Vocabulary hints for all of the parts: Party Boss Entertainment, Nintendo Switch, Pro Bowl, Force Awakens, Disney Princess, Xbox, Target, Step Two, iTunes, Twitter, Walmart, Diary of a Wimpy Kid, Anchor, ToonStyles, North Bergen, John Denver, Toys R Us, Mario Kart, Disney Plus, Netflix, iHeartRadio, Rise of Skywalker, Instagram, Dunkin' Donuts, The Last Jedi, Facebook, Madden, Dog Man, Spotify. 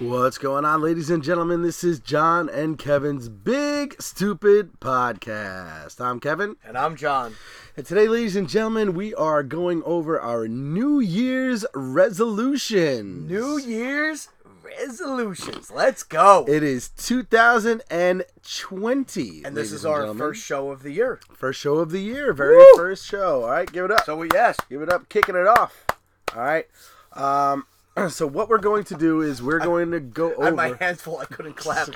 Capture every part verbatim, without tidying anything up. What's going on, ladies and gentlemen? This is John and Kevin's Big Stupid Podcast. I'm Kevin. And I'm John. And today, ladies and gentlemen, we are going over our New Year's resolutions. New Year's resolutions. Let's go. It is two thousand twenty. And this is and our gentlemen. first show of the year. First show of the year. Very Woo! first show. All right, give it up. So, yes, give it up. Kicking it off. All right. Um... So what we're going to do is we're going to go over... I had my hands full. I couldn't clap.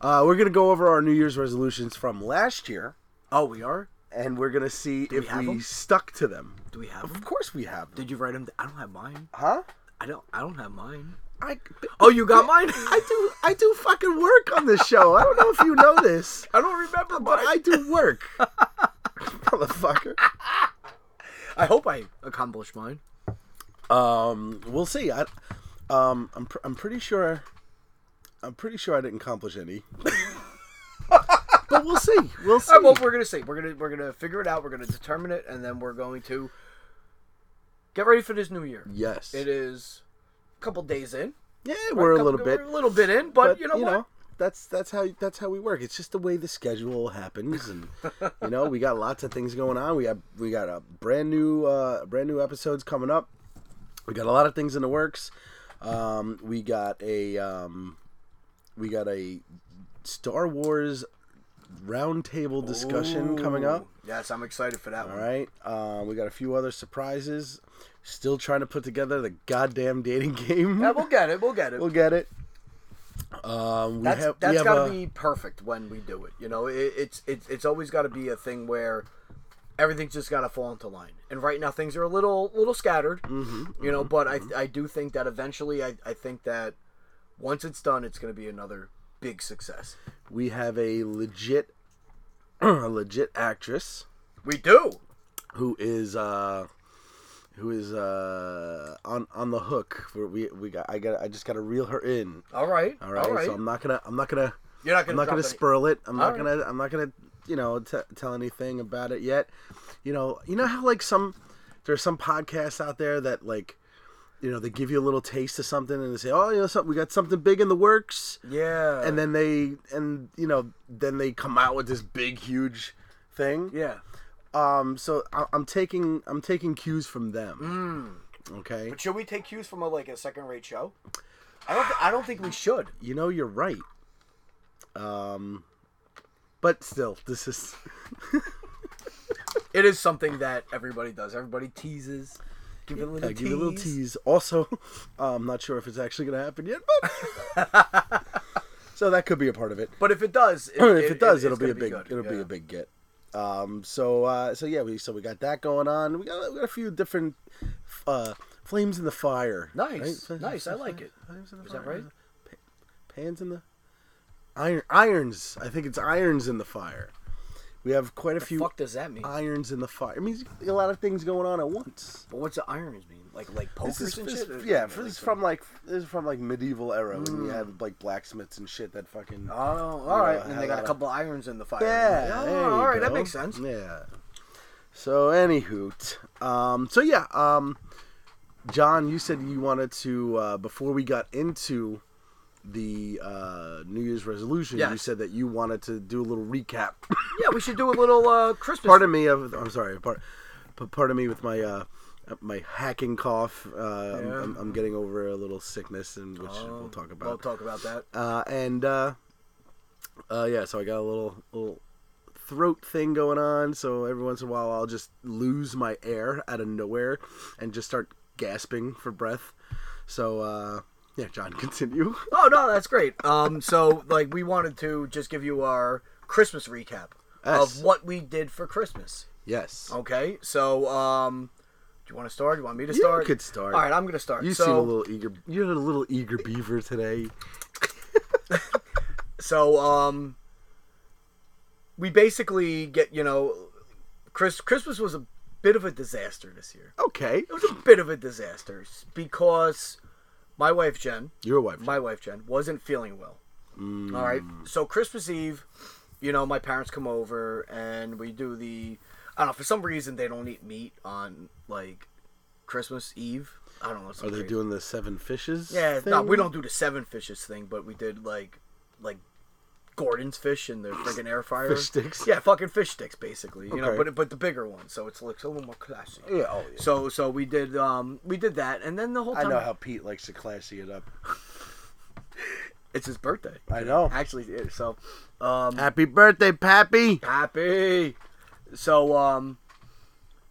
uh, we're going to go over our New Year's resolutions from last year. Oh, we are? And we're going to see do if we, we stuck to them. Do we have of them? Of course we have them. Did you write them? I don't have mine. Huh? I don't I don't have mine. I. Oh, you got mine? I do I do fucking work on this show. I don't know if you know this. I don't remember, but mine. I do work. Motherfucker. I hope I accomplished mine. Um, we'll see. I, um, I'm pr- I'm pretty sure, I'm pretty sure I didn't accomplish any. But we'll see. We'll see. Right, well, we're gonna see. We're gonna we're gonna figure it out. We're gonna determine it, and then we're going to get ready for this new year. Yes, it is a couple days in. Yeah, we're, we're a little bit, we're a little bit in, but, but you know you what? Know, that's that's how that's how we work. It's just the way the schedule happens, and you know, we got lots of things going on. We got we got a brand new uh, brand new episodes coming up. We got a lot of things in the works. Um, we got a um, we got a Star Wars roundtable discussion Ooh, coming up. Yes, I'm excited for that All one. All right. Uh, we got a few other surprises. Still trying to put together the goddamn dating game. Yeah, we'll get it. We'll get it. We'll get it. Um, we that's have, that's we have gotta a... be perfect when we do it. You know, it, it's it's it's always got to be a thing where everything's just got to fall into line. And right now, things are a little little scattered, mm-hmm, you know, mm-hmm, but I I do think that eventually, I, I think that once it's done, it's going to be another big success. We have a legit, a legit actress. We do. Who is, uh, who is uh, on on the hook. We we got I got I just got to reel her in. All right. All right. All right. So I'm not gonna I'm not gonna You're not gonna I'm not gonna any. Spoil it. I'm All not right. gonna I'm not gonna. you know, t- tell anything about it yet. You know, you know how, like, some, there's some podcasts out there that, like, you know, they give you a little taste of something and they say, oh, you know, something, we got something big in the works. Yeah. And then they, and, you know, then they come out with this big, huge thing. Yeah. Um. So I- I'm taking, I'm taking cues from them. Mm. Okay. But should we take cues from, a, like, a second-rate show? I don't, th- I don't think we should. You know, you're right. Um... But still, this is... it is something that everybody does. Everybody teases. Give it a little uh, tease. Give it a little tease. Also, uh, I'm not sure if it's actually going to happen yet, but... so that could be a part of it. But if it does... It, if it, it does, it, it'll be a big... Be it'll yeah. be a big get. Um, so, uh, so yeah, we so we got that going on. We got, we got a few different uh, flames in the fire. Nice. Right? Nice. I like it. Flames in the is fire. That right? Pans in the... Iron, irons. I think it's irons in the fire. We have quite a the few. Fuck does that mean? Irons in the fire. It means a lot of things going on at once. But what's the irons mean? Like like pokers is, and shit. Is, yeah, this is from like this is from like medieval era when mm. you had like blacksmiths and shit that fucking. Oh, all you know, right. And they got a couple of irons in the fire. Yeah. Oh, all right, go. That makes sense. Yeah. So anywho, um, so yeah, um, John, you said you wanted to uh, before we got into. The uh, New Year's resolution. Yes. You said that you wanted to do a little recap. Yeah, we should do a little uh, Christmas. Pardon me. Of, I'm sorry. Part, pardon me with my uh, my hacking cough. Uh, yeah. I'm, I'm, I'm getting over a little sickness, and which oh, we'll talk about. We'll talk about that. Uh, and uh, uh, yeah, so I got a little little throat thing going on. So every once in a while, I'll just lose my air out of nowhere and just start gasping for breath. So. Uh, Yeah, John, continue. Oh, no, that's great. Um, so, like, we wanted to just give you our Christmas recap yes. of what we did for Christmas. Yes. Okay, so, um, do you want to start? Do you want me to start? You could start. All right, I'm going to start. You so, seem a little eager. You're a little eager beaver today. so, um, we basically get, you know, Chris, Christmas was a bit of a disaster this year. Okay. It was a bit of a disaster because... My wife, Jen. Your wife. Jen. My wife, Jen, wasn't feeling well. Mm. All right. So Christmas Eve, you know, my parents come over and we do the... I don't know. For some reason, they don't eat meat on, like, Christmas Eve. I don't know. Are they crazy. doing the seven fishes? Yeah, thing? No, we don't do the seven fishes thing, but we did like, like, Gordon's fish in the friggin' air fryer. Fish sticks. Yeah, fucking fish sticks, basically. You okay. know, but but the bigger one, so it's looks a little more classy. Yeah. Oh, yeah. So so we did um we did that, and then the whole time I know how Pete likes to classy it up. It's his birthday. I know. Actually, so um, happy birthday, Pappy. Happy. So um.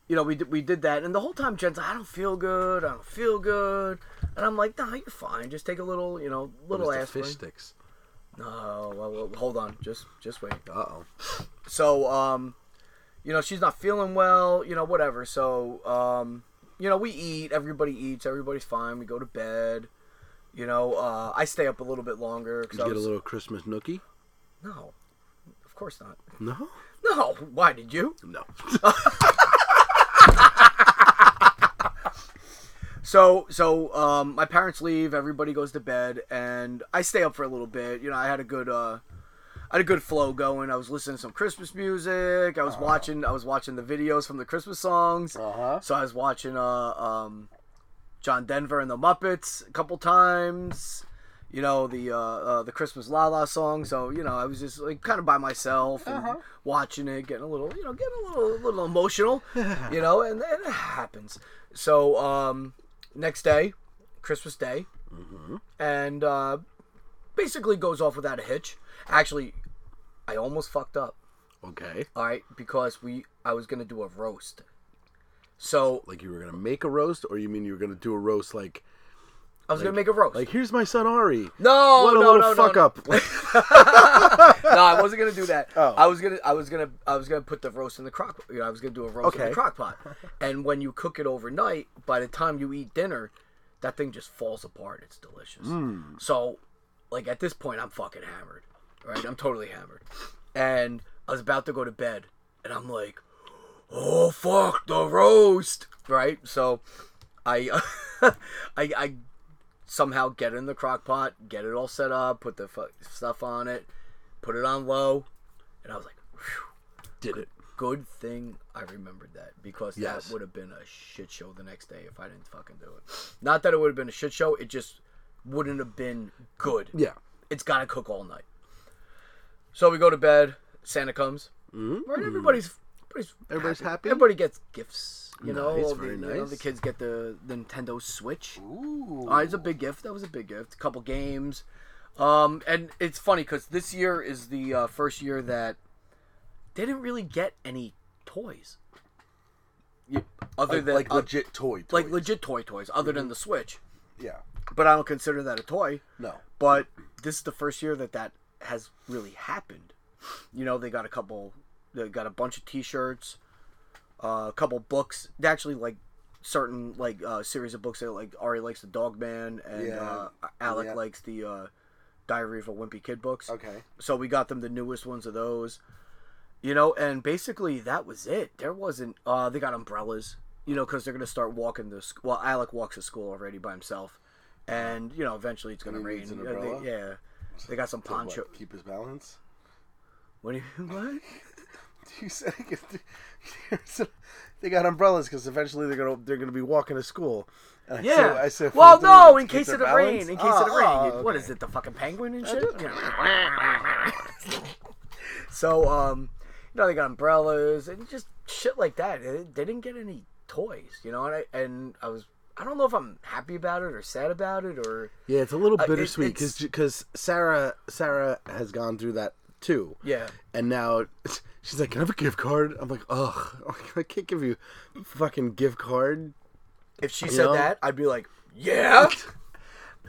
You know, we did, we did that, and the whole time Jen's like, I don't feel good, I don't feel good. And I'm like, nah, you're fine. Just take a little, you know, little ass fish sticks. No, well, hold on. Just just wait. Uh-oh. So, um, you know, she's not feeling well, you know, whatever. So, um, you know, we eat. Everybody eats. Everybody's fine. We go to bed. You know, uh, I stay up a little bit longer. Did you get was... a little Christmas nookie? No. Of course not. No? No. Why, did you? No. So, so um, my parents leave, everybody goes to bed, and I stay up for a little bit. You know, I had a good, uh, I had a good flow going. I was listening to some Christmas music. I was uh-huh. watching, I was watching the videos from the Christmas songs. Uh-huh. So I was watching uh, um, John Denver and the Muppets a couple times. You know, the uh, uh, the Christmas La La song. So, you know, I was just like kind of by myself and uh-huh. watching it, getting a little, you know, getting a little, little emotional. You know, and, and it happens. So. Um, Next day, Christmas Day, mm-hmm. and uh, basically goes off without a hitch. Actually, I almost fucked up. Okay. All right, because we I was going to do a roast. So, like you were going to make a roast, or you mean you were going to do a roast like... I was like, going to make a roast. Like, here's my son Ari. No, what a no, little no, fuck no. up. No, I wasn't going to do that. Oh. I was going to I was going to I was going to put the roast in the crock. You know, I was going to do a roast okay. in the crock pot. And when you cook it overnight, by the time you eat dinner, that thing just falls apart. It's delicious. Mm. So, like at this point I'm fucking hammered. Right? I'm totally hammered. And I was about to go to bed and I'm like, "Oh fuck, the roast." Right? So, I I I somehow get it in the crock pot, get it all set up, put the fu- stuff on it, put it on low, and I was like, whew, did good, it. Good thing I remembered that, because yes. that would have been a shit show the next day if I didn't fucking do it. Not that it would have been a shit show, it just wouldn't have been good. Yeah. It's got to cook all night. So we go to bed, Santa comes, mm-hmm. right? Everybody's, everybody's, everybody's happy. happy. Everybody gets gifts. You know, nice, the, nice. You know, the kids get the, the Nintendo Switch. Ooh. Uh, it's a big gift. That was a big gift. A couple games. Um, and it's funny because this year is the uh, first year that they didn't really get any toys. You, other like, than Like uh, legit toy toys. Like legit toy toys, other mm-hmm. than the Switch. Yeah. But I don't consider that a toy. No. But this is the first year that that has really happened. You know, they got a couple, they got a bunch of T-shirts. Uh, a couple books, actually, like certain like uh, series of books that like Ari likes the Dog Man and yeah. uh, Alec yeah. likes the uh, Diary of a Wimpy Kid books. Okay, so we got them the newest ones of those, you know, and basically that was it. There wasn't. Uh, they got umbrellas, you know, because they're gonna start walking to school. Well, Alec walks to school already by himself, and you know eventually it's gonna rain. An umbrella? They, yeah, they got some poncho. What, keep his balance. What do you what? You said they got umbrellas because eventually they're gonna they're gonna be walking to school. And yeah. So I said, well, no, in case of the rain. In case oh, of the rain. Oh, okay. What is it? The fucking penguin and shit. So um, you know they got umbrellas and just shit like that. They, they didn't get any toys, you know. And I and I was I don't know if I'm happy about it or sad about it or yeah, it's a little bittersweet because uh, because Sarah Sarah has gone through that. Too. Yeah. And now she's like, can I have a gift card? I'm like, ugh, I can't give you a fucking gift card. If she you said know? That, I'd be like, yeah.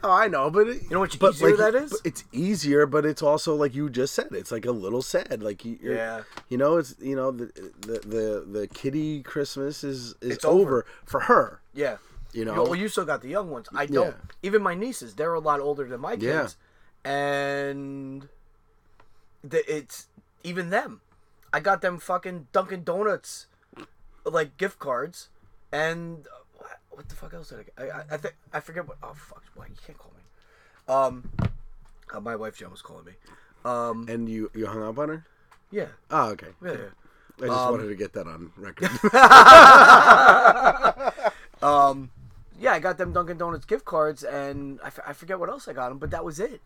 Oh, I know, but it, you know what you easier like, that is? It's easier, but it's also like you just said, it's like a little sad. Like you're, yeah. you know, it's you know, the the the, the kiddie Christmas is, is it's over. over for her. Yeah. You know. You know, well you still got the young ones. I don't yeah. even my nieces, they're a lot older than my kids. Yeah. And The, it's even them. I got them fucking Dunkin' Donuts, like gift cards, and uh, what, what the fuck else did I? Get? I I, I think I forget what. Oh fuck! Why you can't call me? Um, uh, my wife Jen was calling me. Um, and you you hung up on her? Yeah. Oh okay. Yeah. yeah. I just um, wanted to get that on record. Um, yeah, I got them Dunkin' Donuts gift cards, and I, f- I forget what else I got them, but that was it.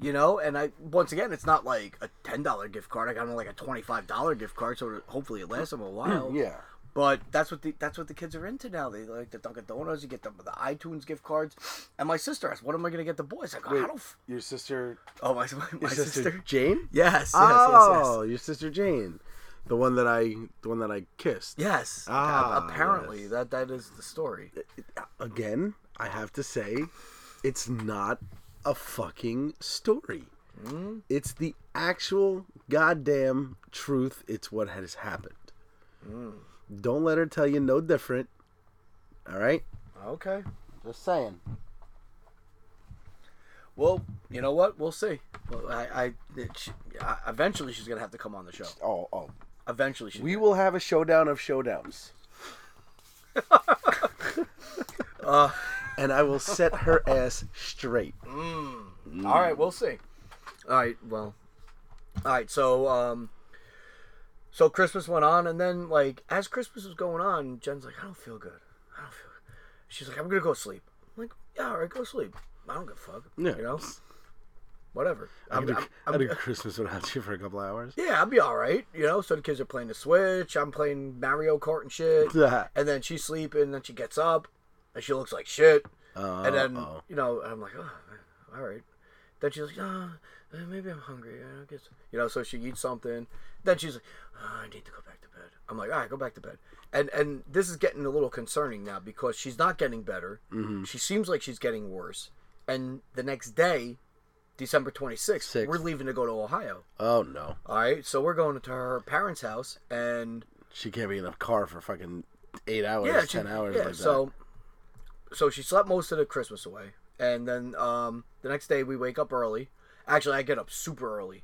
You know, and I once again, it's not like a ten dollar gift card. I got them like a twenty-five dollar gift card, so hopefully it lasts them a while. Yeah. But that's what the that's what the kids are into now. They like the Dunkin' Donuts. You get the the iTunes gift cards. And my sister asked, "What am I gonna get the boys?" I go, Wait, I don't f-. Your sister? Oh, my my, my sister, sister Jane. Yes. yes oh, yes, yes. Your sister Jane, the one that I the one that I kissed. Yes. Ah, uh, apparently yes. that that is the story. Again, I have to say, it's not a fucking story. Mm. It's the actual goddamn truth. It's what has happened. Mm. Don't let her tell you no different. All right? Okay. Just saying. Well, you know what? We'll see. Well, I, I, it, she, I eventually she's gonna have to come on the show. Oh, oh. Eventually she. We will have a showdown of showdowns. uh, and I will set her ass straight. Mm. Mm. All right. We'll see. All right. Well. All right. So. Um, So Christmas went on, and then, like, as Christmas was going on, Jen's like, I don't feel good. I don't feel good. She's like, I'm going to go sleep. I'm like, yeah, all right, go sleep. I don't give a fuck. Yeah. You know? Whatever. I'll do, do Christmas without you for a couple hours. Yeah, I'll be all right. You know? So the kids are playing the Switch. I'm playing Mario Kart and shit. And then she's sleeping, and then she gets up, and she looks like shit. Uh, and then, uh-oh. you know, and I'm like, oh, all right. Then she's like, oh, maybe I'm hungry. I don't get some. You know, so she eats something. Then she's like, oh, I need to go back to bed. I'm like, all right, go back to bed. And and this is getting a little concerning now because she's not getting better. Mm-hmm. She seems like she's getting worse. And the next day, December twenty-sixth, Sixth. we're leaving to go to Ohio. Oh, no. All right, so we're going to her parents' house, and... She can't be in a car for fucking eight hours, yeah, she, ten hours. Yeah, like so, that. so she slept most of the Christmas away. And then um, the next day, we wake up early. Actually, I get up super early.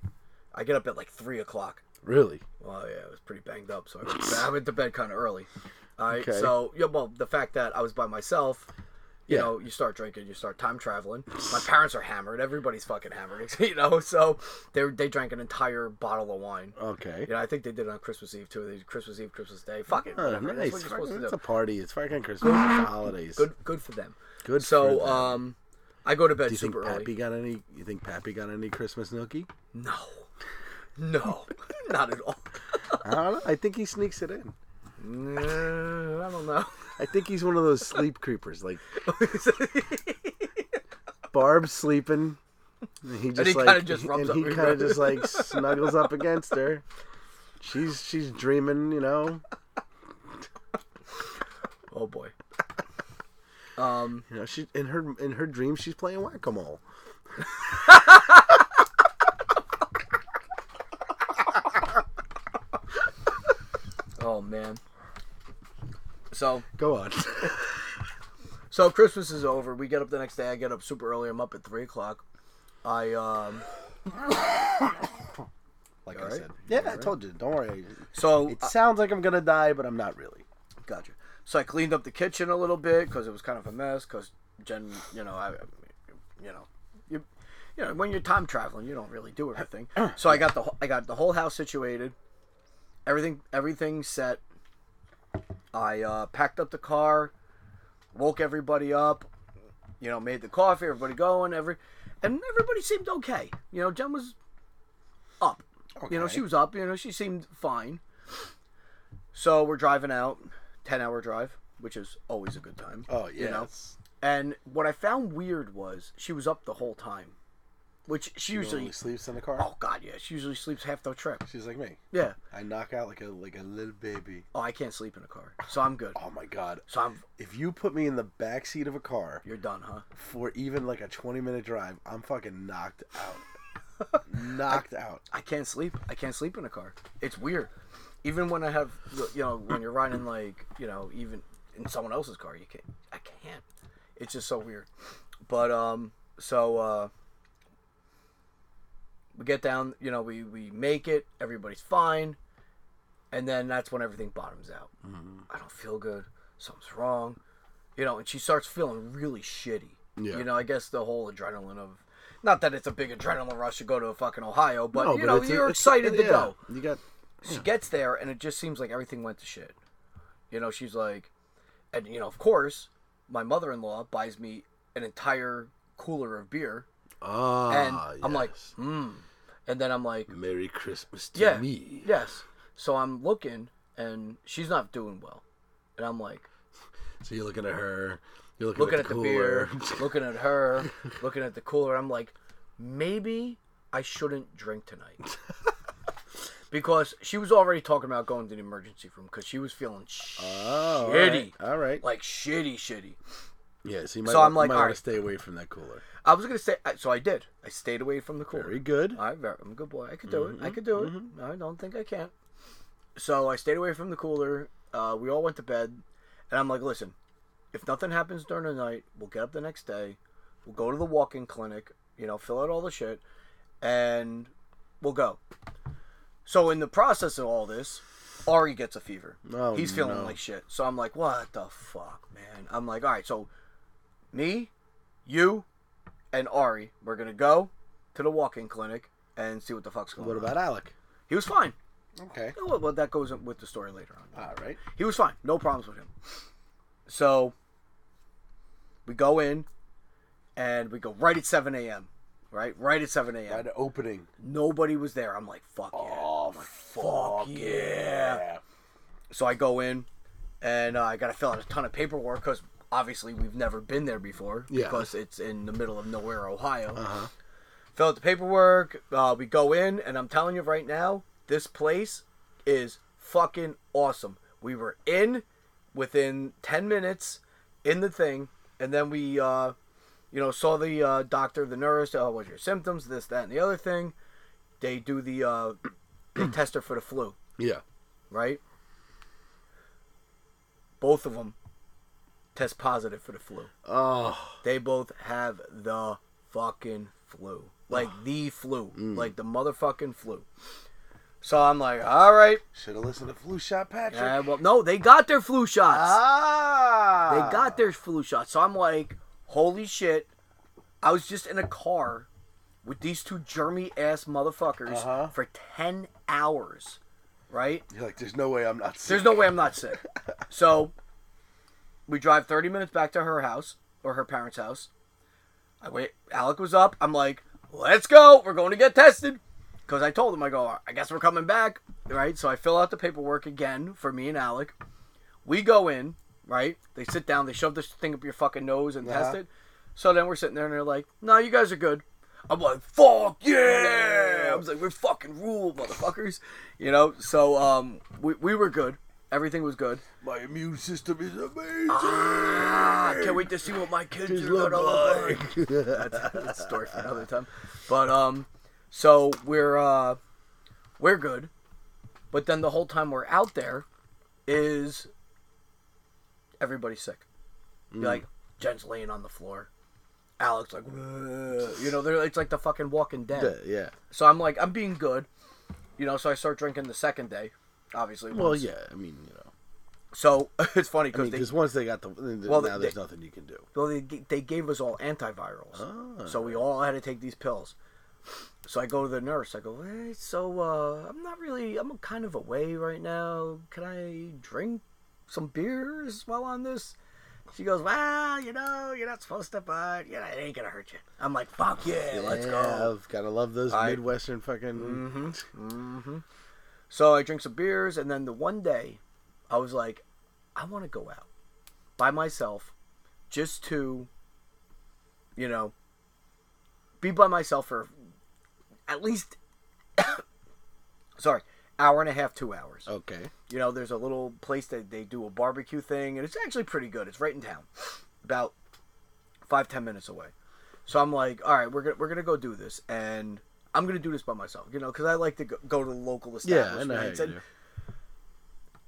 I get up at like three o'clock. Really? Well, yeah, I was pretty banged up, so I went to, I went to bed kind of early. All right, okay. So, yeah, well, the fact that I was by myself, you yeah. know, you start drinking, you start time traveling. My parents are hammered. Everybody's fucking hammered, you know, so they they drank an entire bottle of wine. Okay. You know, I think they did it on Christmas Eve, too. They did Christmas Eve, Christmas Day. Fuck it. Oh, nice. That's what you're supposed to do. It's a party. It's fucking Christmas. It's holidays. Good, good for them. Good so, for them. So, um, I go to bed super early. Do you think Pappy got any, you think Pappy got any Christmas nookie? No. No, not at all. I don't know. I think he sneaks it in. Uh, I don't know. I think he's one of those sleep creepers. Like, Barb's sleeping. And he just and he like, kind of just rubs and up he kind of just like snuggles up against her. She's she's dreaming, you know. Oh boy. Um, you know, she in her in her dream she's playing whack-a-mole. Oh, man. So. Go on. So, Christmas is over. We get up the next day. I get up super early. I'm up at three o'clock. I, um... like I right? said. Yeah, I right? told you. Don't worry. So It I, sounds like I'm going to die, but I'm not really. Gotcha. So, I cleaned up the kitchen a little bit because it was kind of a mess because Jen, you know, I, you know, you, you know, when you're time traveling, you don't really do everything. So, I got the I got the whole house situated. Everything, everything set. I uh, packed up the car, woke everybody up, you know, made the coffee, everybody going, every, and everybody seemed okay. You know, Jen was up. Okay. You know, she was up. You know, she seemed fine. So we're driving out, ten-hour drive, which is always a good time. Oh, yeah. You know? And what I found weird was she was up the whole time. Which she, she usually only sleeps in the car. Oh God, yeah. She usually sleeps half the trip. She's like me. Yeah. I knock out like a like a little baby. Oh, I can't sleep in a car, so I'm good. Oh my God. So I'm. If you put me in the back seat of a car, you're done, huh? For even like a twenty minute drive, I'm fucking knocked out. knocked I, out. I can't sleep. I can't sleep in a car. It's weird. Even when I have, you know, when you're riding like, you know, even in someone else's car, you can't. I can't. It's just so weird. But um, so uh. We get down, you know, we, we make it, everybody's fine, and then that's when everything bottoms out. Mm-hmm. I don't feel good, something's wrong, you know, and she starts feeling really shitty. Yeah. You know, I guess the whole adrenaline of, not that it's a big adrenaline rush to go to fucking Ohio, but, no, you but know, you're a, excited a, to yeah. go. You got, yeah. She gets there, and it just seems like everything went to shit. You know, she's like, and, you know, of course, my mother-in-law buys me an entire cooler of beer. Ah, and I'm yes. like, hmm. And then I'm like, Merry Christmas to yeah, me. Yes. So I'm looking, and she's not doing well. And I'm like, so you're looking at her, you're looking, looking at, the, at the beer, looking at her, looking at the cooler. I'm like, maybe I shouldn't drink tonight. Because she was already talking about going to the emergency room because she was feeling oh, shitty. All right. all right. Like shitty, shitty. Yeah, so you might, so I'm like, might want right. to stay away from that cooler. I was going to say, so I did. I stayed away from the cooler. Very good. I, I'm a good boy. I could do mm-hmm. it. I could do mm-hmm. it. I don't think I can. So I stayed away from the cooler. Uh, we all went to bed. And I'm like, listen, if nothing happens during the night, we'll get up the next day. We'll go to the walk-in clinic, you know, fill out all the shit, and we'll go. So in the process of all this, Ari gets a fever. Oh, He's feeling no. like shit. So I'm like, what the fuck, man? I'm like, all right, so... Me, you, and Ari, we're going to go to the walk-in clinic and see what the fuck's going on. What about Alec? He was fine. Okay. Well, that goes with the story later on. All right. He was fine. No problems with him. So, we go in, and we go right at seven a.m., right? Right at seven a.m. Right at opening. Nobody was there. I'm like, fuck yeah. Oh, I'm like, fuck, fuck yeah. yeah. So, I go in, and uh, I got to fill out a ton of paperwork because... Obviously, we've never been there before because yeah. it's in the middle of nowhere, Ohio. Uh-huh. Fill out the paperwork. Uh, we go in, and I'm telling you right now, this place is fucking awesome. We were in within ten minutes in the thing, and then we, uh, you know, saw the uh, doctor, the nurse. Oh, what's your symptoms? This, that, and the other thing. They do the uh, they test her for the flu. Yeah. Right? Both of them. Test positive for the flu. Oh. They both have the fucking flu. Like oh. the flu. Mm. Like the motherfucking flu. So I'm like, all right. Should have listened to Flu Shot Patrick. Yeah, well, no, they got their flu shots. Ah. They got their flu shots. So I'm like, holy shit. I was just in a car with these two germy-ass motherfuckers uh-huh. for ten hours. Right? You're like, there's no way I'm not sick. There's no way I'm not sick. So... We drive thirty minutes back to her house, or her parents' house. I wait. Alec was up. I'm like, let's go. We're going to get tested. Because I told him, I go, I guess we're coming back. Right? So I fill out the paperwork again for me and Alec. We go in, right? They sit down. They shove this thing up your fucking nose and yeah. test it. So then we're sitting there, and they're like, no, you guys are good. I'm like, fuck yeah. I was like, we're fucking ruled, motherfuckers. You know? So um, we, we were good. Everything was good. My immune system is amazing. Ah, can't wait to see what my kids Just are gonna like. That's, that's a story for another time. But um, so we're uh, we're good. But then the whole time we're out there, is everybody's sick. Mm. You're like, Jen's laying on the floor. Alex like, ugh. You know, they're it's like the fucking Walking Dead. Yeah, yeah. So I'm like, I'm being good. You know, so I start drinking the second day. Obviously. Once. Well, yeah. I mean, you know. So, it's funny because I mean, they... Because once they got the... Well, now they, there's nothing you can do. Well, they, they gave us all antivirals. Oh. So, we all had to take these pills. So, I go to the nurse. I go, hey, so, uh, I'm not really... I'm kind of away right now. Can I drink some beers while on this? She goes, well, you know, you're not supposed to, but you know, it ain't going to hurt you. I'm like, fuck yeah, yeah let's go. I've got to love those I... Midwestern fucking... Mm-hmm. Mm-hmm. So I drink some beers, and then the one day, I was like, I want to go out by myself just to, you know, be by myself for at least, sorry, hour and a half, two hours. Okay. You know, there's a little place that they do a barbecue thing, and it's actually pretty good. It's right in town, about five, ten minutes away. So I'm like, all right, we're gonna, we're gonna go do this, and... I'm going to do this by myself, you know, because I like to go, go to the local establishment. Yeah, I know how you do.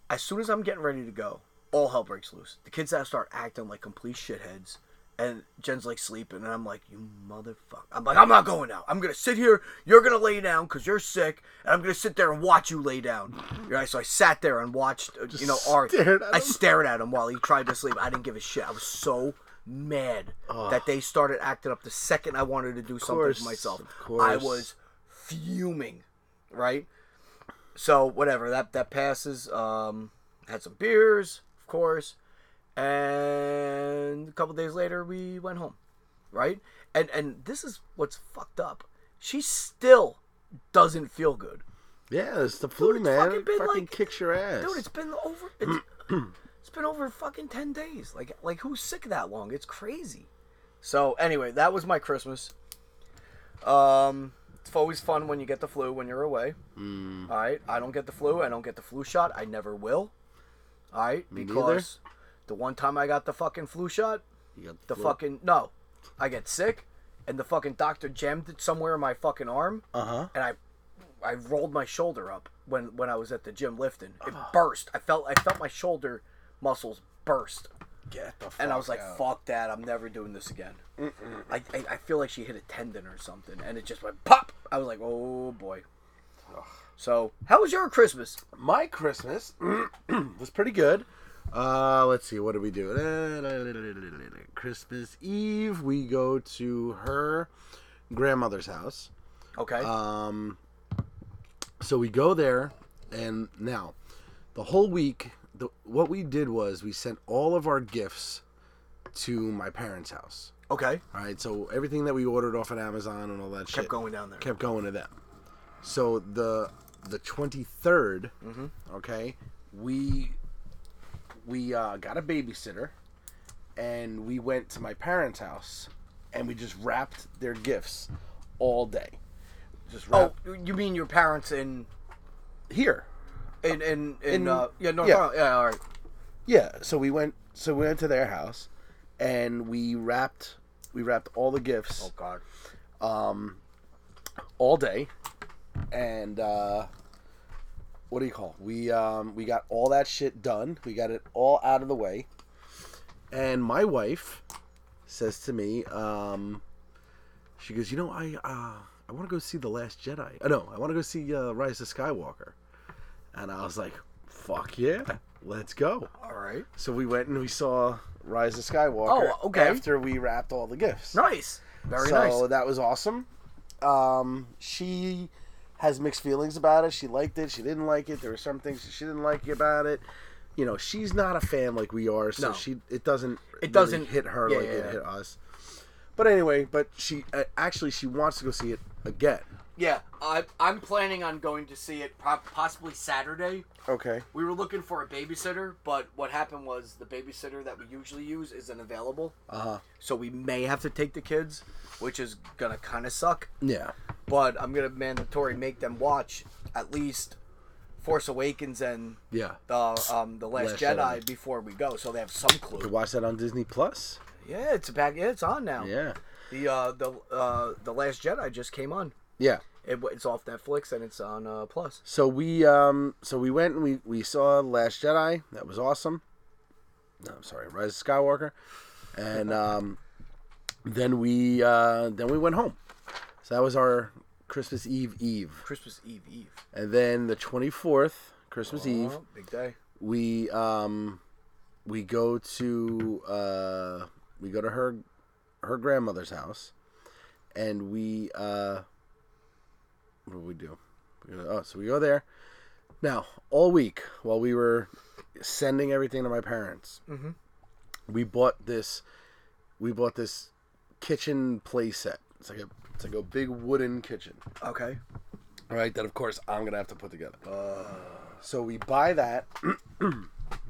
As soon as I'm getting ready to go, all hell breaks loose. The kids start acting like complete shitheads, and Jen's like sleeping, and I'm like, you motherfucker. I'm like, I'm not going out. I'm going to sit here. You're going to lay down because you're sick, and I'm going to sit there and watch you lay down. Right? So I sat there and watched, Just you know, Art. I stared at him while he tried to sleep. I didn't give a shit. I was so... mad oh. that they started acting up the second I wanted to do something for myself. I was fuming, right? So whatever, that that passes. Um, had some beers, of course, And a couple days later, we went home, right? And and this is what's fucked up. She still doesn't feel good. Yeah, it's the flu, dude, it's man. Fucking been fucking like, kicks your ass, dude. It's been over. It's, it's been over fucking ten days. Like like who's sick that long? It's crazy. So anyway, that was my Christmas. Um, it's always fun when you get the flu when you're away. Mm. All right, I don't get the flu. I don't get the flu shot. I never will. All right, because neither. The one time I got the fucking flu shot, you got the, the flu? fucking no, I get sick, and the fucking doctor jammed it somewhere in my fucking arm, uh-huh. and I, I rolled my shoulder up when, when I was at the gym lifting. It uh-huh. burst. I felt I felt my shoulder muscles burst. Get the fuck and I was like, out. "Fuck that! I'm never doing this again." I, I I feel like she hit a tendon or something, and it just went pop. I was like, "Oh boy." Ugh. So, how was your Christmas? My Christmas was pretty good. Uh, let's see, what did we do? Christmas Eve, we go to her grandmother's house. Okay. Um. So we go there, and now the whole week. The, what we did was we sent all of our gifts to my parents' house. Okay. All right, so everything that we ordered off of Amazon and all that kept shit. Kept going down there. Kept going to them. So the the twenty-third, mm-hmm. okay, we we uh, got a babysitter, and we went to my parents' house, and we just wrapped their gifts all day. Just wrap- Oh, you mean your parents in... Here. In in, in, in uh, yeah, North yeah. Carolina. Yeah, all right. Yeah, so we went so we went to their house and we wrapped we wrapped all the gifts. Oh god. Um all day. And uh what do you call? We um we got all that shit done. We got it all out of the way. And my wife says to me, um she goes, "You know, I uh I want to go see The Last Jedi. Oh no, I want to go see uh, Rise of Skywalker." And I was like, "Fuck yeah, let's go!" All right. So we went and we saw Rise of Skywalker. Oh, okay. After we wrapped all the gifts. Nice. Very so nice. So that was awesome. Um, she has mixed feelings about it. She liked it. She didn't like it. There were some things she didn't like about it. You know, she's not a fan like we are, so no. she it doesn't it doesn't really hit her yeah, like yeah, it yeah. hit us. But anyway, but she uh, actually she wants to go see it again. Yeah, I, I'm planning on going to see it possibly Saturday. Okay. We were looking for a babysitter, but what happened was the babysitter that we usually use isn't available. Uh-huh. So we may have to take the kids, which is going to kind of suck. Yeah. But I'm going to mandatory make them watch at least Force Awakens and yeah. the, um, the Last, Last Jedi, Jedi before we go, so they have some clue. You can watch that on Disney Plus. Yeah, it's back. Yeah, it's on now. Yeah. The uh, the uh, the Last Jedi just came on. Yeah, it, it's off Netflix and it's on uh, Plus. So we um, so we went and we, we saw Last Jedi. That was awesome. No, I'm sorry, Rise of Skywalker, and um, then we uh, then we went home. So that was our Christmas Eve Eve. Christmas Eve Eve. And then the twenty-fourth, Christmas oh, Eve, big day. We um, we go to uh, we go to her her grandmother's house, and we. Uh, What do we do? Oh, so we go there. Now, all week, while we were sending everything to my parents, mm-hmm. we bought this. We bought this kitchen play set. It's like a, it's like a big wooden kitchen. Okay. All right. That, of course, I'm gonna have to put together. Uh, so we buy that,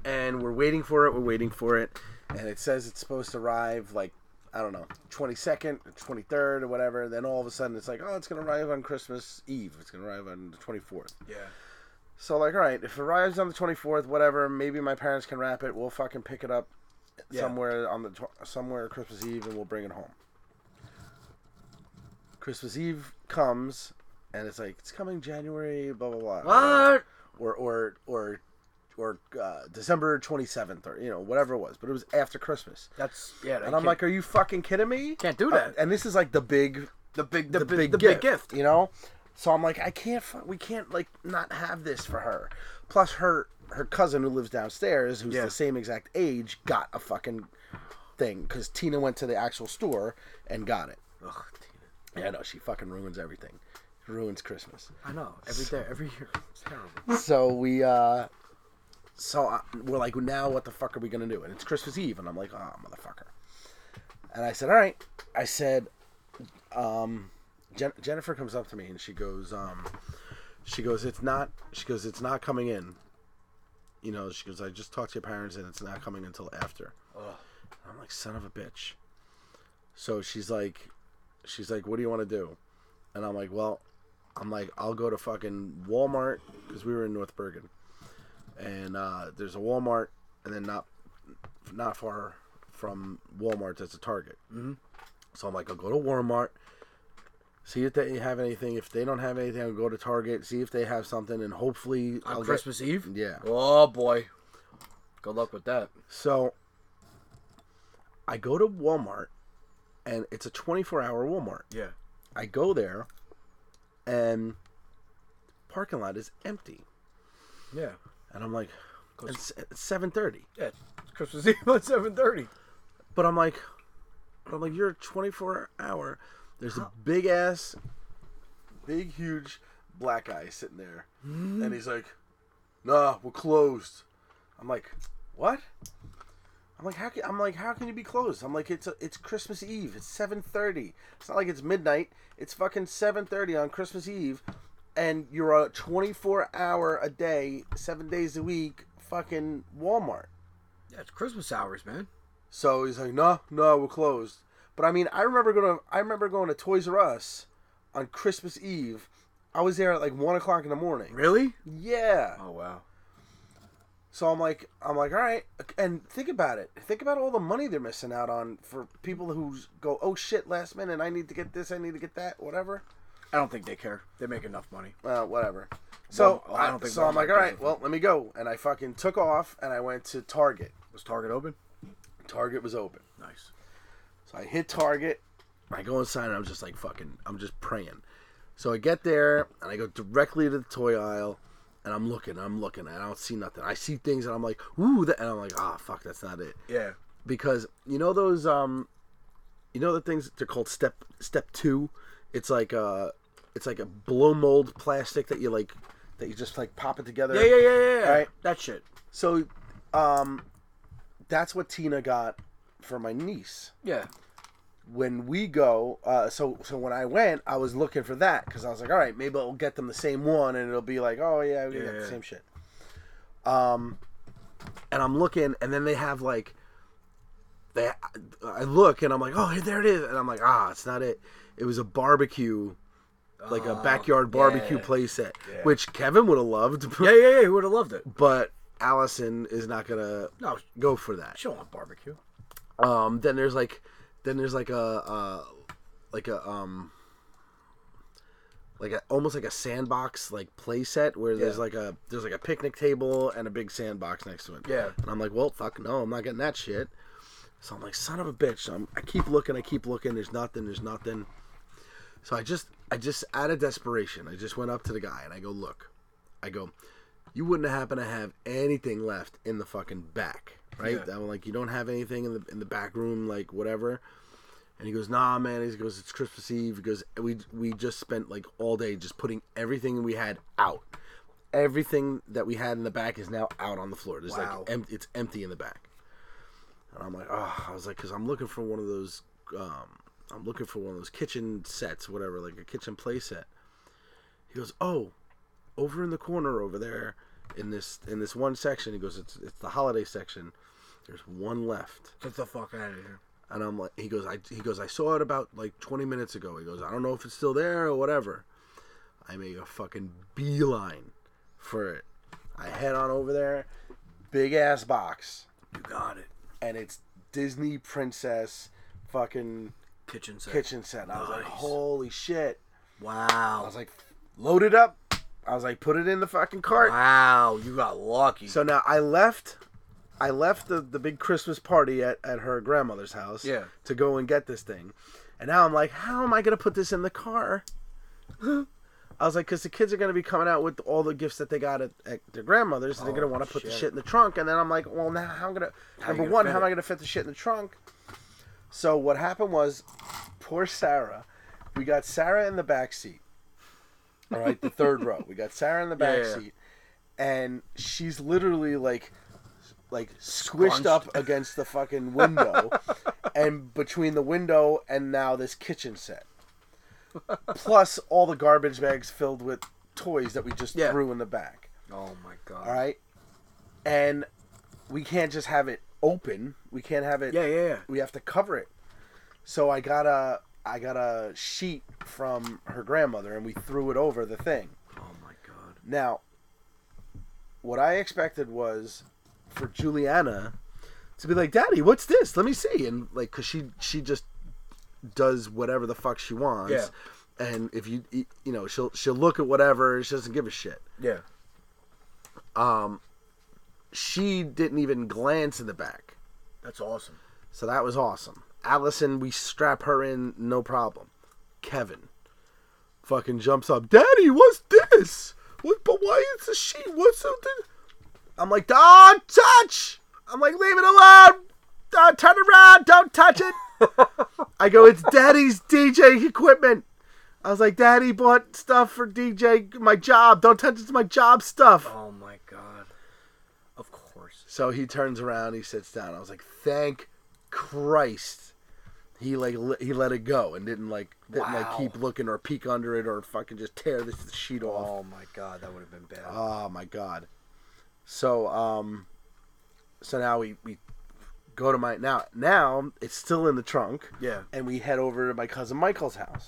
and we're waiting for it. We're waiting for it, and it says it's supposed to arrive like. I don't know, twenty-second, or twenty-third, or whatever. Then all of a sudden, it's like, oh, it's going to arrive on Christmas Eve. It's going to arrive on the twenty-fourth. Yeah. So, like, all right, if it arrives on the twenty-fourth, whatever, maybe my parents can wrap it. We'll fucking pick it up yeah. somewhere on the tw- somewhere Christmas Eve, and we'll bring it home. Christmas Eve comes, and it's like, it's coming January, blah, blah, blah. What? Or, or, or, or uh, December twenty-seventh, or, you know, whatever it was. But it was after Christmas. That's, yeah. And I'm like, are you fucking kidding me? Can't do that. Uh, and this is, like, the big, the big, the, the big, big, the gift, big gift, you know? So I'm like, I can't, we can't, like, not have this for her. Plus, her, her cousin who lives downstairs, who's yeah. the same exact age, got a fucking thing. Because Tina went to the actual store and got it. Ugh, Tina. Yeah, I know. She fucking ruins everything. Ruins Christmas. I know. Every day, every year. It's terrible. So we, uh... So I, we're like, now what the fuck are we going to do? And it's Christmas Eve. And I'm like, oh, motherfucker. And I said, all right. I said, um, Jen- Jennifer comes up to me and she goes, um, she goes, it's not, she goes, it's not coming in. You know, she goes, I just talked to your parents and it's not coming until after. Ugh. I'm like, son of a bitch. So she's like, she's like, what do you want to do? And I'm like, well, I'm like, I'll go to fucking Walmart, because we were in North Bergen. And uh, there's a Walmart, and then not not far from Walmart, that's a Target. Mm-hmm. So I'm like, I'll go to Walmart, see if they have anything. If they don't have anything, I'll go to Target, see if they have something, and hopefully... On I'll Christmas get... Eve? Yeah. Oh, boy. Good luck with that. So, I go to Walmart, and it's a twenty-four hour Walmart. Yeah. I go there, and parking lot is empty. Yeah. And I'm like, it's, it's seven thirty. Yeah, it's Christmas Eve at seven thirty. But I'm like, but I'm like, you're a twenty-four hour. There's a big ass, big huge black guy sitting there, mm-hmm. and he's like, nah, we're closed. I'm like, what? I'm like, how can I'm like, how can you be closed? I'm like, it's a, it's Christmas Eve. It's seven thirty. It's not like it's midnight. It's fucking seven thirty on Christmas Eve. And you're a twenty-four hour a day, seven days a week, fucking Walmart. Yeah, it's Christmas hours, man. So he's like, no, no, we're closed. But I mean, I remember going to, I remember going to Toys R Us on Christmas Eve. I was there at like one o'clock in the morning. Really? Yeah. Oh wow. So I'm like, I'm like, all right. And think about it. Think about all the money they're missing out on for people who go, oh shit, last minute, I need to get this, I need to get that, whatever. I don't think they care. They make enough money. Well, whatever. So well, I don't think. So I'm like, all right, well, let me go. And I fucking took off, and I went to Target. Was Target open? Target was open. Nice. So I hit Target. I go inside, and I'm just like fucking. I'm just praying. So I get there, and I go directly to the toy aisle, and I'm looking, I'm looking, and I don't see nothing. I see things, and I'm like, ooh, that, and I'm like, ah, oh, fuck, that's not it. Yeah. Because you know those, um, you know the things they're called Step Step Two. It's like a, it's like a blow mold plastic that you like, that you just like pop it together. Yeah, yeah, yeah, yeah. Right, that shit. So, um, that's what Tina got for my niece. Yeah. When we go, uh, so so when I went, I was looking for that because I was like, all right, maybe I'll get them the same one, and it'll be like, oh yeah, we yeah, got yeah. the same shit. Um, and I'm looking, and then they have like, they, I look, and I'm like, oh, there it is, and I'm like, ah, it's not it. It was a barbecue, like a backyard barbecue yeah. playset, yeah. which Kevin would have loved. Yeah, yeah, yeah, he would have loved it. But Allison is not gonna no, go for that. She don't want barbecue. Um, then there's like, then there's like a, uh, like a, um, like a almost like a sandbox like playset where yeah. there's like a there's like a picnic table and a big sandbox next to it. Yeah, and I'm like, well, fuck no, I'm not getting that shit. So I'm like, son of a bitch. So I'm, I keep looking, I keep looking. There's nothing, there's nothing. So I just, I just, out of desperation, I just went up to the guy and I go, look, I go, you wouldn't happen to have anything left in the fucking back, right? Yeah. I'm like, you don't have anything in the in the back room, like whatever. And he goes, nah, man. He goes, it's Christmas Eve. He goes, we we just spent like all day just putting everything we had out. Everything that we had in the back is now out on the floor. There's wow. like, em- it's empty in the back. And I'm like, oh, I was like, because I'm looking for one of those, um. I'm looking for one of those kitchen sets, whatever, like a kitchen play set. He goes, oh, over in the corner over there, in this in this one section. He goes, it's it's the holiday section. There's one left. Get the fuck out of here. And I'm like, he goes, I he goes, I saw it about like twenty minutes ago. He goes, I don't know if it's still there or whatever. I make a fucking beeline for it. I head on over there, big ass box. You got it. And it's Disney Princess, fucking. Kitchen set. Kitchen set. And I nice. was like, holy shit. Wow. I was like, load it up. I was like, put it in the fucking cart. Wow, you got lucky. So now I left I left the, the big Christmas party at, at her grandmother's house yeah. to go and get this thing. And now I'm like, how am I going to put this in the car? I was like, because the kids are going to be coming out with all the gifts that they got at, at their grandmother's. And oh, they're going to want to put the shit in the trunk. And then I'm like, well, now how am I going to... Number one, how am I going to fit the shit in the trunk? So what happened was, poor Sarah, we got Sarah in the back seat. All right, the third row. We got Sarah in the back yeah, yeah. seat, and she's literally like like squished Scrunched. up against the fucking window and between the window and now this kitchen set. Plus all the garbage bags filled with toys that we just yeah. threw in the back. Oh my God. All right? And we can't just have it open. We can't have it. Yeah, yeah, yeah. We have to cover it. So I got a I got a sheet from her grandmother and we threw it over the thing. Oh my God. Now, what I expected was for Juliana to be like, "Daddy, what's this? Let me see." And like, cause she she just does whatever the fuck she wants. Yeah. And if you you know, she'll she'll look at whatever. She doesn't give a shit. Yeah. Um, she didn't even glance in the back. That's awesome. So that was awesome. Allison, we strap her in, no problem. Kevin fucking jumps up. "Daddy, what's this? What, but why is the sheet? What's something?" I'm like, "Don't touch!" I'm like, "Leave it alone! Don't turn around! Don't touch it!" I go, "It's Daddy's D J equipment." I was like, "Daddy bought stuff for D J, my job. Don't touch it, it's my job stuff." Oh my God. Of course. So he turns around, he sits down. I was like, "Thank Christ." He like he let it go and didn't like didn't wow. like keep looking or peek under it or fucking just tear this sheet off. Oh my God, that would have been bad. Oh my God. So um, so now we, we go to my now now it's still in the trunk. Yeah. And we head over to my cousin Michael's house.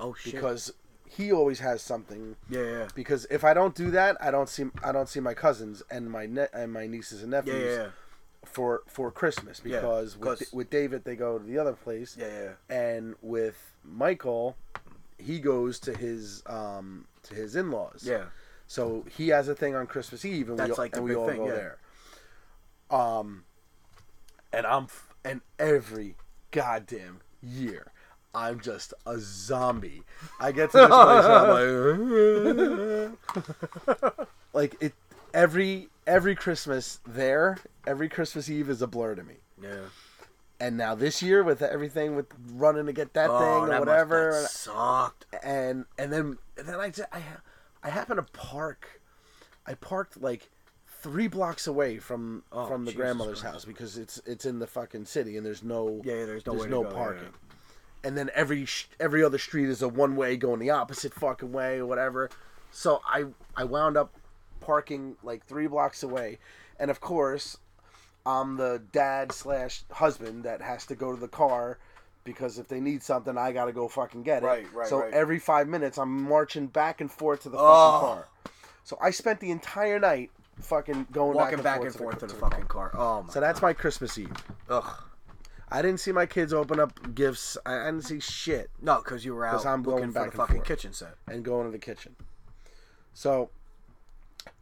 Oh shit. Because he always has something. Yeah, yeah. Because if I don't do that, I don't see I don't see my cousins and my ne- and my nieces and nephews. Yeah, yeah, yeah. For for Christmas because yeah, with, with David they go to the other place yeah, yeah and with Michael he goes to his um to his in-laws yeah so he has a thing on Christmas Eve and that's we, like and we all thing, go yeah. there um and I'm f- and every goddamn year I'm just a zombie. I get to this place and I'm like like it every Every Christmas there, every Christmas Eve is a blur to me. Yeah. And now this year with everything with running to get that oh, thing or that whatever, must, that sucked. And and then and then I I I happened to park. I parked like three blocks away from oh, from the Jesus grandmother's Christ. house because it's it's in the fucking city and there's no yeah, yeah there's no, there's no go, parking. Yeah, yeah. And then every every other street is a one way going the opposite fucking way or whatever. So I I wound up parking like three blocks away, and of course I'm the dad slash husband that has to go to the car because if they need something I gotta go fucking get it right, right, so right. every five minutes I'm marching back and forth to the fucking oh. car. So I spent the entire night fucking going walking back and forth, back and forth to, the, forth to, the, to the, the fucking car, car. Oh my so that's God. My Christmas Eve. Ugh, I didn't see my kids open up gifts. I didn't see shit. No, cause you were out cause I'm looking going back for the fucking forth kitchen set and going to the kitchen. So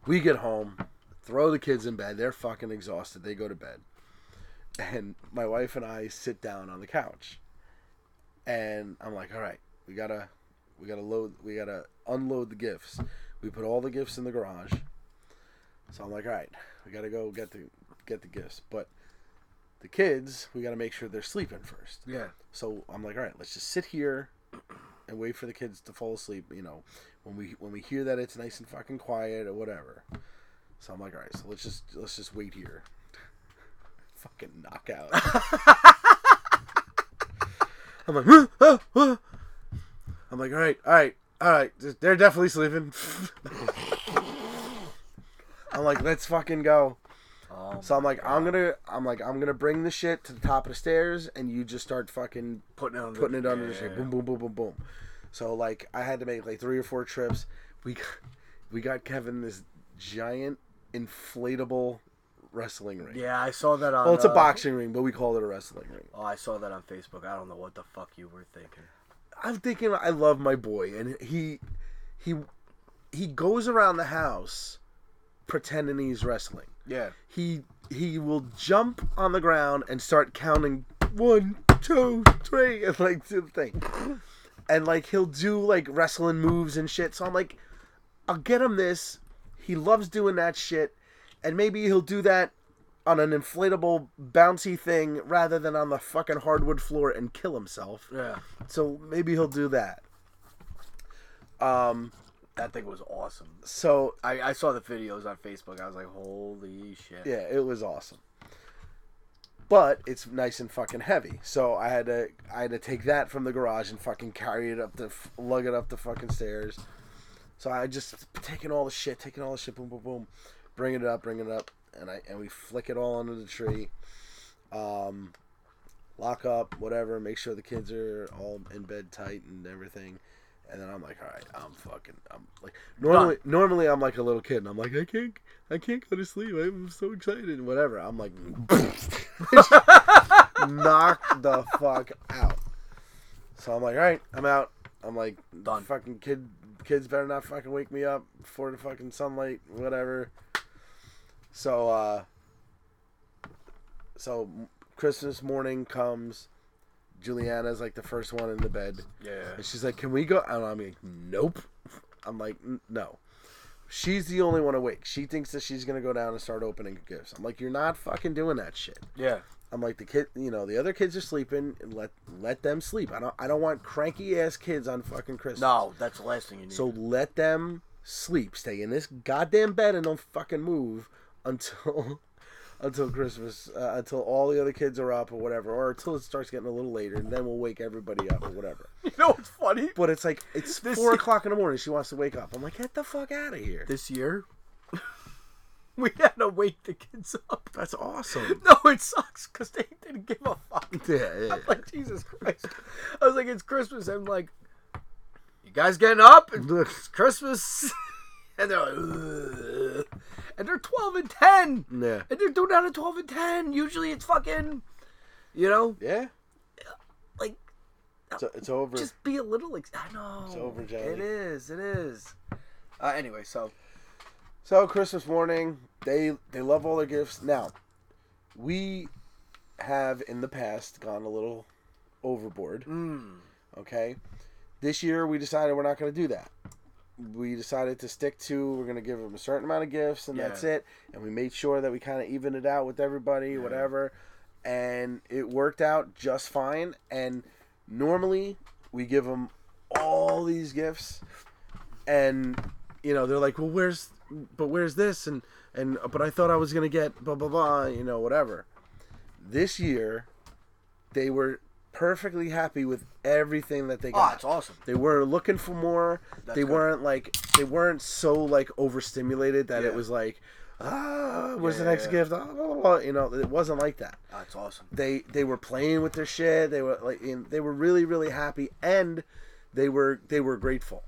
we get home, throw the kids in bed. They're fucking exhausted. They go to bed. And my wife and I sit down on the couch. And I'm like, "All right, we got to we got to load we got to unload the gifts." We put all the gifts in the garage. So I'm like, "All right, we got to go get the get the gifts." But the kids, we got to make sure they're sleeping first. Yeah. So I'm like, "All right, let's just sit here and wait for the kids to fall asleep, you know, when we when we hear that it's nice and fucking quiet or whatever." So I'm like, "All right, so let's just let's just wait here." Fucking knockout. I'm like, "Huh, huh, huh." I'm like, all right, all right, all right. "They're definitely sleeping." I'm like, "Let's fucking go." Oh so I'm like, God. I'm gonna, I'm like, I'm gonna bring the shit to the top of the stairs, and you just start fucking putting it under, putting it under yeah, the shit. Yeah. Boom, boom, boom, boom, boom. So like, I had to make like three or four trips. We, we got Kevin this giant inflatable wrestling ring. Yeah, I saw that on. Well, it's a uh, boxing ring, but we call it a wrestling ring. Oh, I saw that on Facebook. I don't know what the fuck you were thinking. I'm thinking I love my boy, and he, he, he goes around the house pretending he's wrestling. Yeah. He he will jump on the ground and start counting one, two, three, and like do the thing. And like he'll do like wrestling moves and shit. So I'm like, I'll get him this. He loves doing that shit. And maybe he'll do that on an inflatable bouncy thing rather than on the fucking hardwood floor and kill himself. Yeah. So maybe he'll do that. Um That thing was awesome. So I, I saw the videos on Facebook. I was like, holy shit. Yeah, it was awesome. But it's nice and fucking heavy. So I had to I had to take that from the garage and fucking carry it up the, lug it up the fucking stairs. So I just taking all the shit, taking all the shit, boom, boom, boom, bringing it up, bringing it up, and I and we flick it all under the tree. Um, lock up, whatever, make sure the kids are all in bed tight and everything. And then I'm like, all right, I'm fucking, I'm like, normally, Done. normally I'm like a little kid, and I'm like, I can't, I can't go to sleep. I'm so excited and whatever. I'm like, knock the fuck out. So I'm like, all right, I'm out. I'm like, done. Fucking kid, kids better not fucking wake me up before the fucking sunlight, whatever. So, uh, so Christmas morning comes. Juliana's like the first one in the bed. Yeah. And she's like, can we go? And I'm like, nope. I'm like, no. She's the only one awake. She thinks that she's going to go down and start opening gifts. I'm like, you're not fucking doing that shit. Yeah. I'm like, the kid, you know, the other kids are sleeping. And let let them sleep. I don't I don't want cranky ass kids on fucking Christmas. No, that's the last thing you need. So let them sleep. Stay in this goddamn bed and don't fucking move until... Until Christmas, uh, until all the other kids are up or whatever, or until it starts getting a little later, and then we'll wake everybody up or whatever. You know what's funny? But it's like, it's this four year... o'clock in the morning, she wants to wake up. I'm like, get the fuck out of here. This year, we had to wake the kids up. That's awesome. No, it sucks, because they didn't give a fuck. Yeah, yeah, yeah. I'm like, Jesus Christ. I was like, it's Christmas. I'm like, you guys getting up? It's Christmas. And they're like, ugh. And they're twelve and ten. Yeah. And they're doing out at twelve and ten. Usually it's fucking, you know. Yeah. Like. So it's over. Just be a little. Ex- I know. It's over, Johnny. It is. It is. Uh, anyway, so. So Christmas morning, they they love all their gifts. Now, we have in the past gone a little overboard. Mm. Okay. This year we decided we're not going to do that. We decided to stick to, we're going to give them a certain amount of gifts, and yeah. that's it. And we made sure that we kind of evened it out with everybody, yeah. whatever. And it worked out just fine. And normally, we give them all these gifts. And, you know, they're like, well, where's, but where's this? And, and but I thought I was going to get blah, blah, blah, you know, whatever. This year, they were... perfectly happy with everything that they got. Oh, that's awesome. They weren't looking for more. That's they good. weren't like they weren't so like overstimulated that yeah. it was like, ah, where's yeah, the next yeah. gift? Oh, you know, it wasn't like that. Oh, that's awesome. They they were playing with their shit. They were like, and they were really really happy, and they were they were grateful.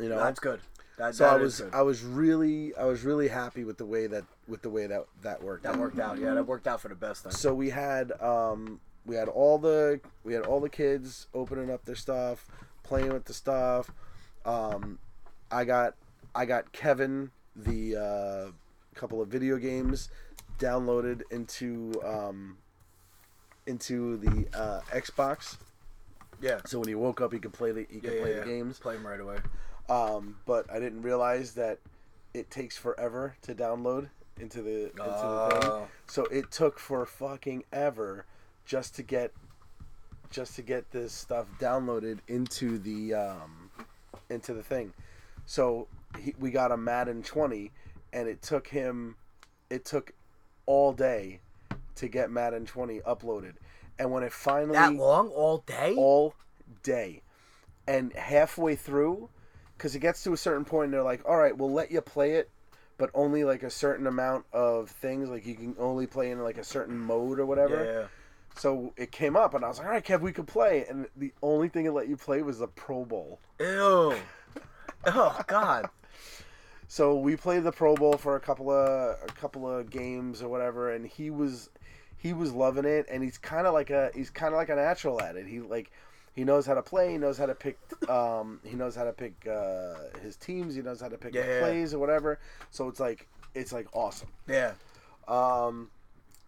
You know, that's good. That, so that I was good. I was really I was really happy with the way that with the way that that worked. That out. worked out. Yeah, that worked out for the best. Then. So we had. Um, We had all the we had all the kids opening up their stuff, playing with the stuff. Um, I got I got Kevin the uh, couple of video games downloaded into um, into the uh, Xbox. Yeah. So when he woke up, he could play the he could yeah, play yeah, the yeah. games. Play them right away. Um, but I didn't realize that it takes forever to download into the into oh. the thing. So it took for fucking ever. Just to get, just to get this stuff downloaded into the, um, into the thing, so he, we got a Madden twenty, and it took him, it took all day to get Madden twenty uploaded, and when it finally that long all day all day, and halfway through, because it gets to a certain point, and they're like, all right, we'll let you play it. But only like a certain amount of things, like you can only play in like a certain mode or whatever. Yeah. So it came up, and I was like, all right, Kev, we could play. And the only thing it let you play was the Pro Bowl. Ew. Oh, God. So we played the Pro Bowl for a couple of a couple of games or whatever, and he was he was loving it, and he's kind of like a he's kind of like a natural at it. He like he knows how to play, he knows how to pick um he knows how to pick uh, his teams, he knows how to pick yeah, yeah. plays or whatever. So it's like it's like awesome. Yeah. Um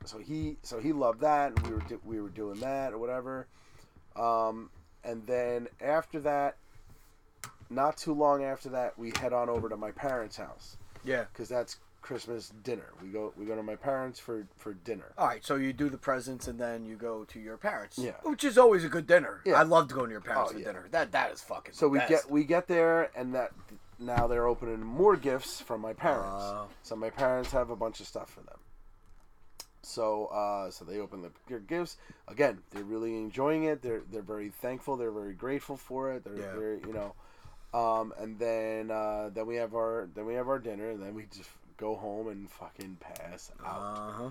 So he, so he loved that, and we were do, we were doing that or whatever, um, and then after that, not too long after that, we head on over to my parents' house. Yeah, because that's Christmas dinner. We go we go to my parents for, for dinner. All right, so you do the presents, and then you go to your parents. Yeah, which is always a good dinner. Yeah. I loved going to your parents oh, for yeah. dinner. That that is fucking. So we best. get we get there, and that now they're opening more gifts from my parents. Uh, so my parents have a bunch of stuff for them. So uh, so they open the, their gifts. Again, they're really enjoying it. They're they're very thankful. They're very grateful for it. They're, yeah. they're you know, um, and then uh, then we have our then we have our dinner, and then we just go home and fucking pass out. Uh-huh.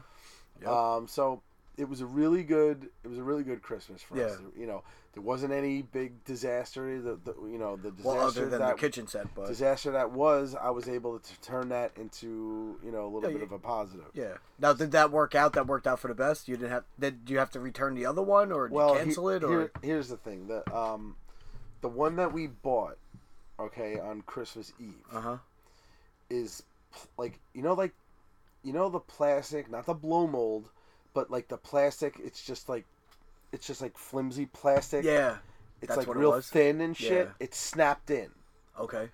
Yep. Um, so it was a really good it was a really good Christmas for yeah. us. You know, there wasn't any big disaster. The, the you know the disaster well, other than that, the kitchen set, but disaster that was, I was able to turn that into you know a little yeah, bit of a positive. Yeah. Now, did that work out? That worked out for the best. You didn't have. Did you have to return the other one or well, cancel he, it? Or here, here's the thing: the um, the one that we bought, okay, on Christmas Eve, uh-huh. is like you know like, you know the plastic, not the blow mold. But like the plastic, it's just like, it's just like flimsy plastic. Yeah, it's like real thin and shit. Yeah. It's snapped in. Okay.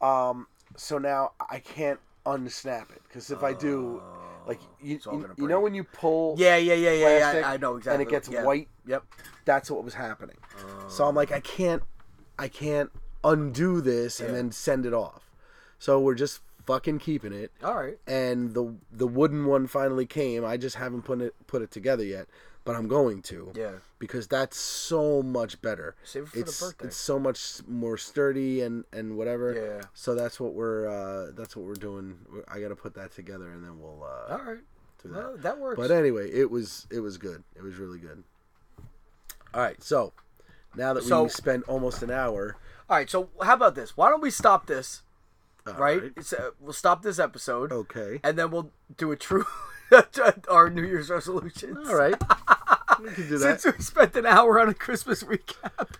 Um. So now I can't unsnap it because if uh, I do, like you, you, you know when you pull. Yeah, yeah, yeah, yeah. yeah I, I know exactly. And it gets yeah. white. Yep. That's what was happening. Uh, so I'm like, I can't, I can't undo this yeah. and then send it off. So we're just. Fucking keeping it. All right. And the the wooden one finally came. I just haven't put it put it together yet, but I'm going to. Yeah. Because that's so much better. Save it for it's, the birthday. It's so much more sturdy and, and whatever. Yeah. So that's what we're uh, that's what we're doing. I got to put that together and then we'll. Uh, All right. Do that. Well, that works. But anyway, it was it was good. It was really good. All right. So now that we so, spent almost an hour. All right. So how about this? Why don't we stop this? Right? right, it's uh, we'll stop this episode. Okay, and then we'll do a true our New Year's resolutions. All right, we can do that. Since we spent an hour on a Christmas recap,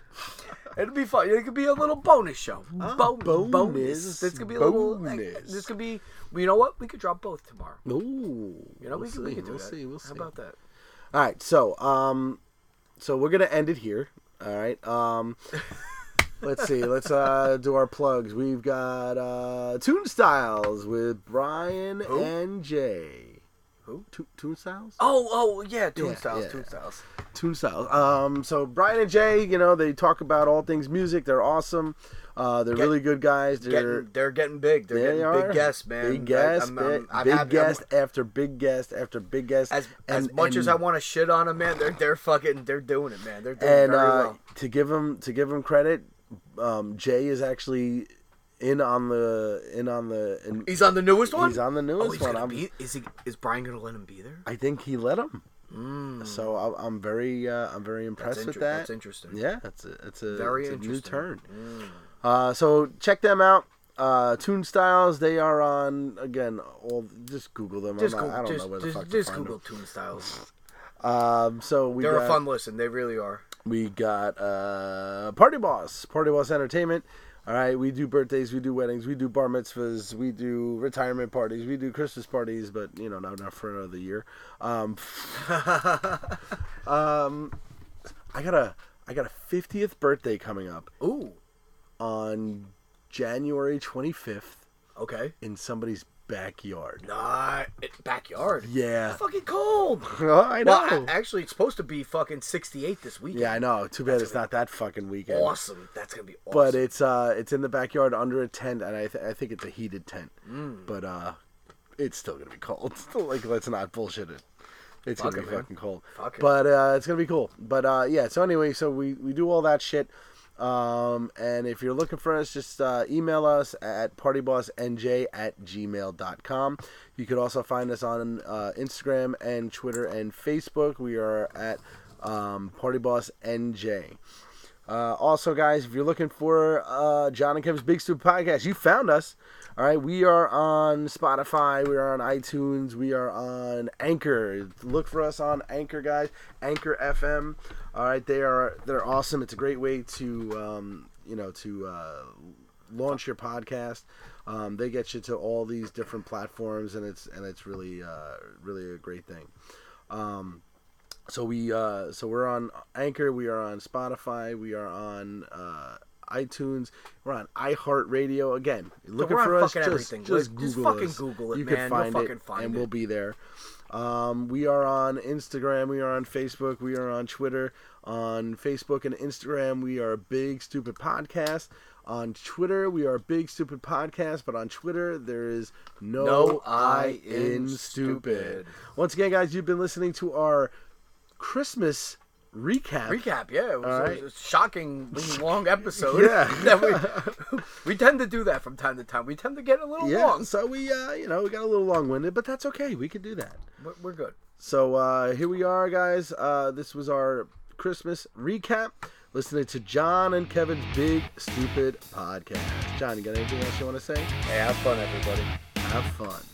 it'll be fun. It could be a little bonus show. Oh, bonus, bonus. bonus. This could be a bonus. little. Like, this could be. You know what? We could drop both tomorrow. Ooh, you know we'll we could. See. We could do we'll that. see. We'll How see. How about that? All right. So, um, so we're gonna end it here. All right. Um. Let's see. Let's uh, do our plugs. We've got uh, ToonStyles with Brian Who? and Jay. Who? To- ToonStyles? Oh, oh, yeah. ToonStyles. Yeah, yeah. ToonStyles. ToonStyles. Um, so Brian and Jay, you know, they talk about all things music. They're awesome. Uh, they're Get, really good guys. They're getting, they're getting big. They're they getting are. big guests, man. Big guests, big, big guest after big guest after big guest. As, and, as much and, as I want to shit on them, man, they're they're fucking they're doing it, man. They're doing and, very uh, well. To give them to give them credit. Um, Jay is actually in on the in on the. In, he's on the newest one. He's on the newest oh, he's one. I'm, be, is he? Is Brian gonna let him be there? I think he let him. Mm. So I, I'm very uh, I'm very impressed inter- with that. That's interesting. Yeah, that's a it's a, very it's a new turn. Mm. Uh, so check them out. Uh, ToonStyles, they are on again. All just Google them. Just I'm not, go, I don't just, know where just, the fuck just to find Google them. ToonStyles. Um, so we they're got, a fun listen. They really are. We got uh, Party Boss, Party Boss Entertainment. All right, we do birthdays, we do weddings, we do bar mitzvahs, we do retirement parties, we do Christmas parties, but, you know, not, not for another year. Um, um, I got a I got a fiftieth birthday coming up. Ooh. On January twenty-fifth. Okay. In somebody's backyard. Nah, it, backyard? Yeah. It's fucking cold. Oh, I know. Well, actually, it's supposed to be fucking sixty-eight this weekend. Yeah, I know. Too bad That's it's not that fucking weekend. Awesome. That's going to be awesome. But it's uh, it's in the backyard under a tent, and I th- I think it's a heated tent. Mm. But uh, it's still going to be cold. It's still, like, let's not bullshit it. It's going to be man. fucking cold. Fuck but uh, it's going to be cool. But uh, yeah, so anyway, so we, we do all that shit. Um, and if you're looking for us, just uh, email us at partybossnj at gmail dot com. You could also find us on uh, Instagram and Twitter and Facebook. We are at um, partybossnj. Uh, also, guys, if you're looking for uh, John and Kim's Big Stupid Podcast, you found us. All right, we are on Spotify. We are on iTunes. We are on Anchor. Look for us on Anchor, guys. Anchor F M. All right, they are they're awesome. It's a great way to um, you know to uh, launch your podcast. Um, they get you to all these different platforms, and it's and it's really uh, really a great thing. Um, so we uh, so we're on Anchor. We are on Spotify. We are on. Uh, iTunes. We're on iHeartRadio. Again, looking for us, just, everything. just Google just fucking us. Google it, you man. can find You'll it, find and it. we'll be there. Um, we are on Instagram. We are on Facebook. We are on Twitter. On Facebook and Instagram, we are Big Stupid Podcast. On Twitter, we are Big Stupid Podcast, but on Twitter, there is no, no I in stupid. stupid. Once again, guys, you've been listening to our Christmas recap. Recap, yeah. It was, right. it was a shockingly long episode. Yeah. That we, we tend to do that from time to time. We tend to get a little yeah, long. So we, uh, you know, we got a little long-winded, but that's okay. We can do that. We're good. So uh, here we are, guys. Uh, this was our Christmas recap. Listening to John and Kevin's Big Stupid Podcast. John, you got anything else you want to say? Hey, have fun, everybody. Have fun.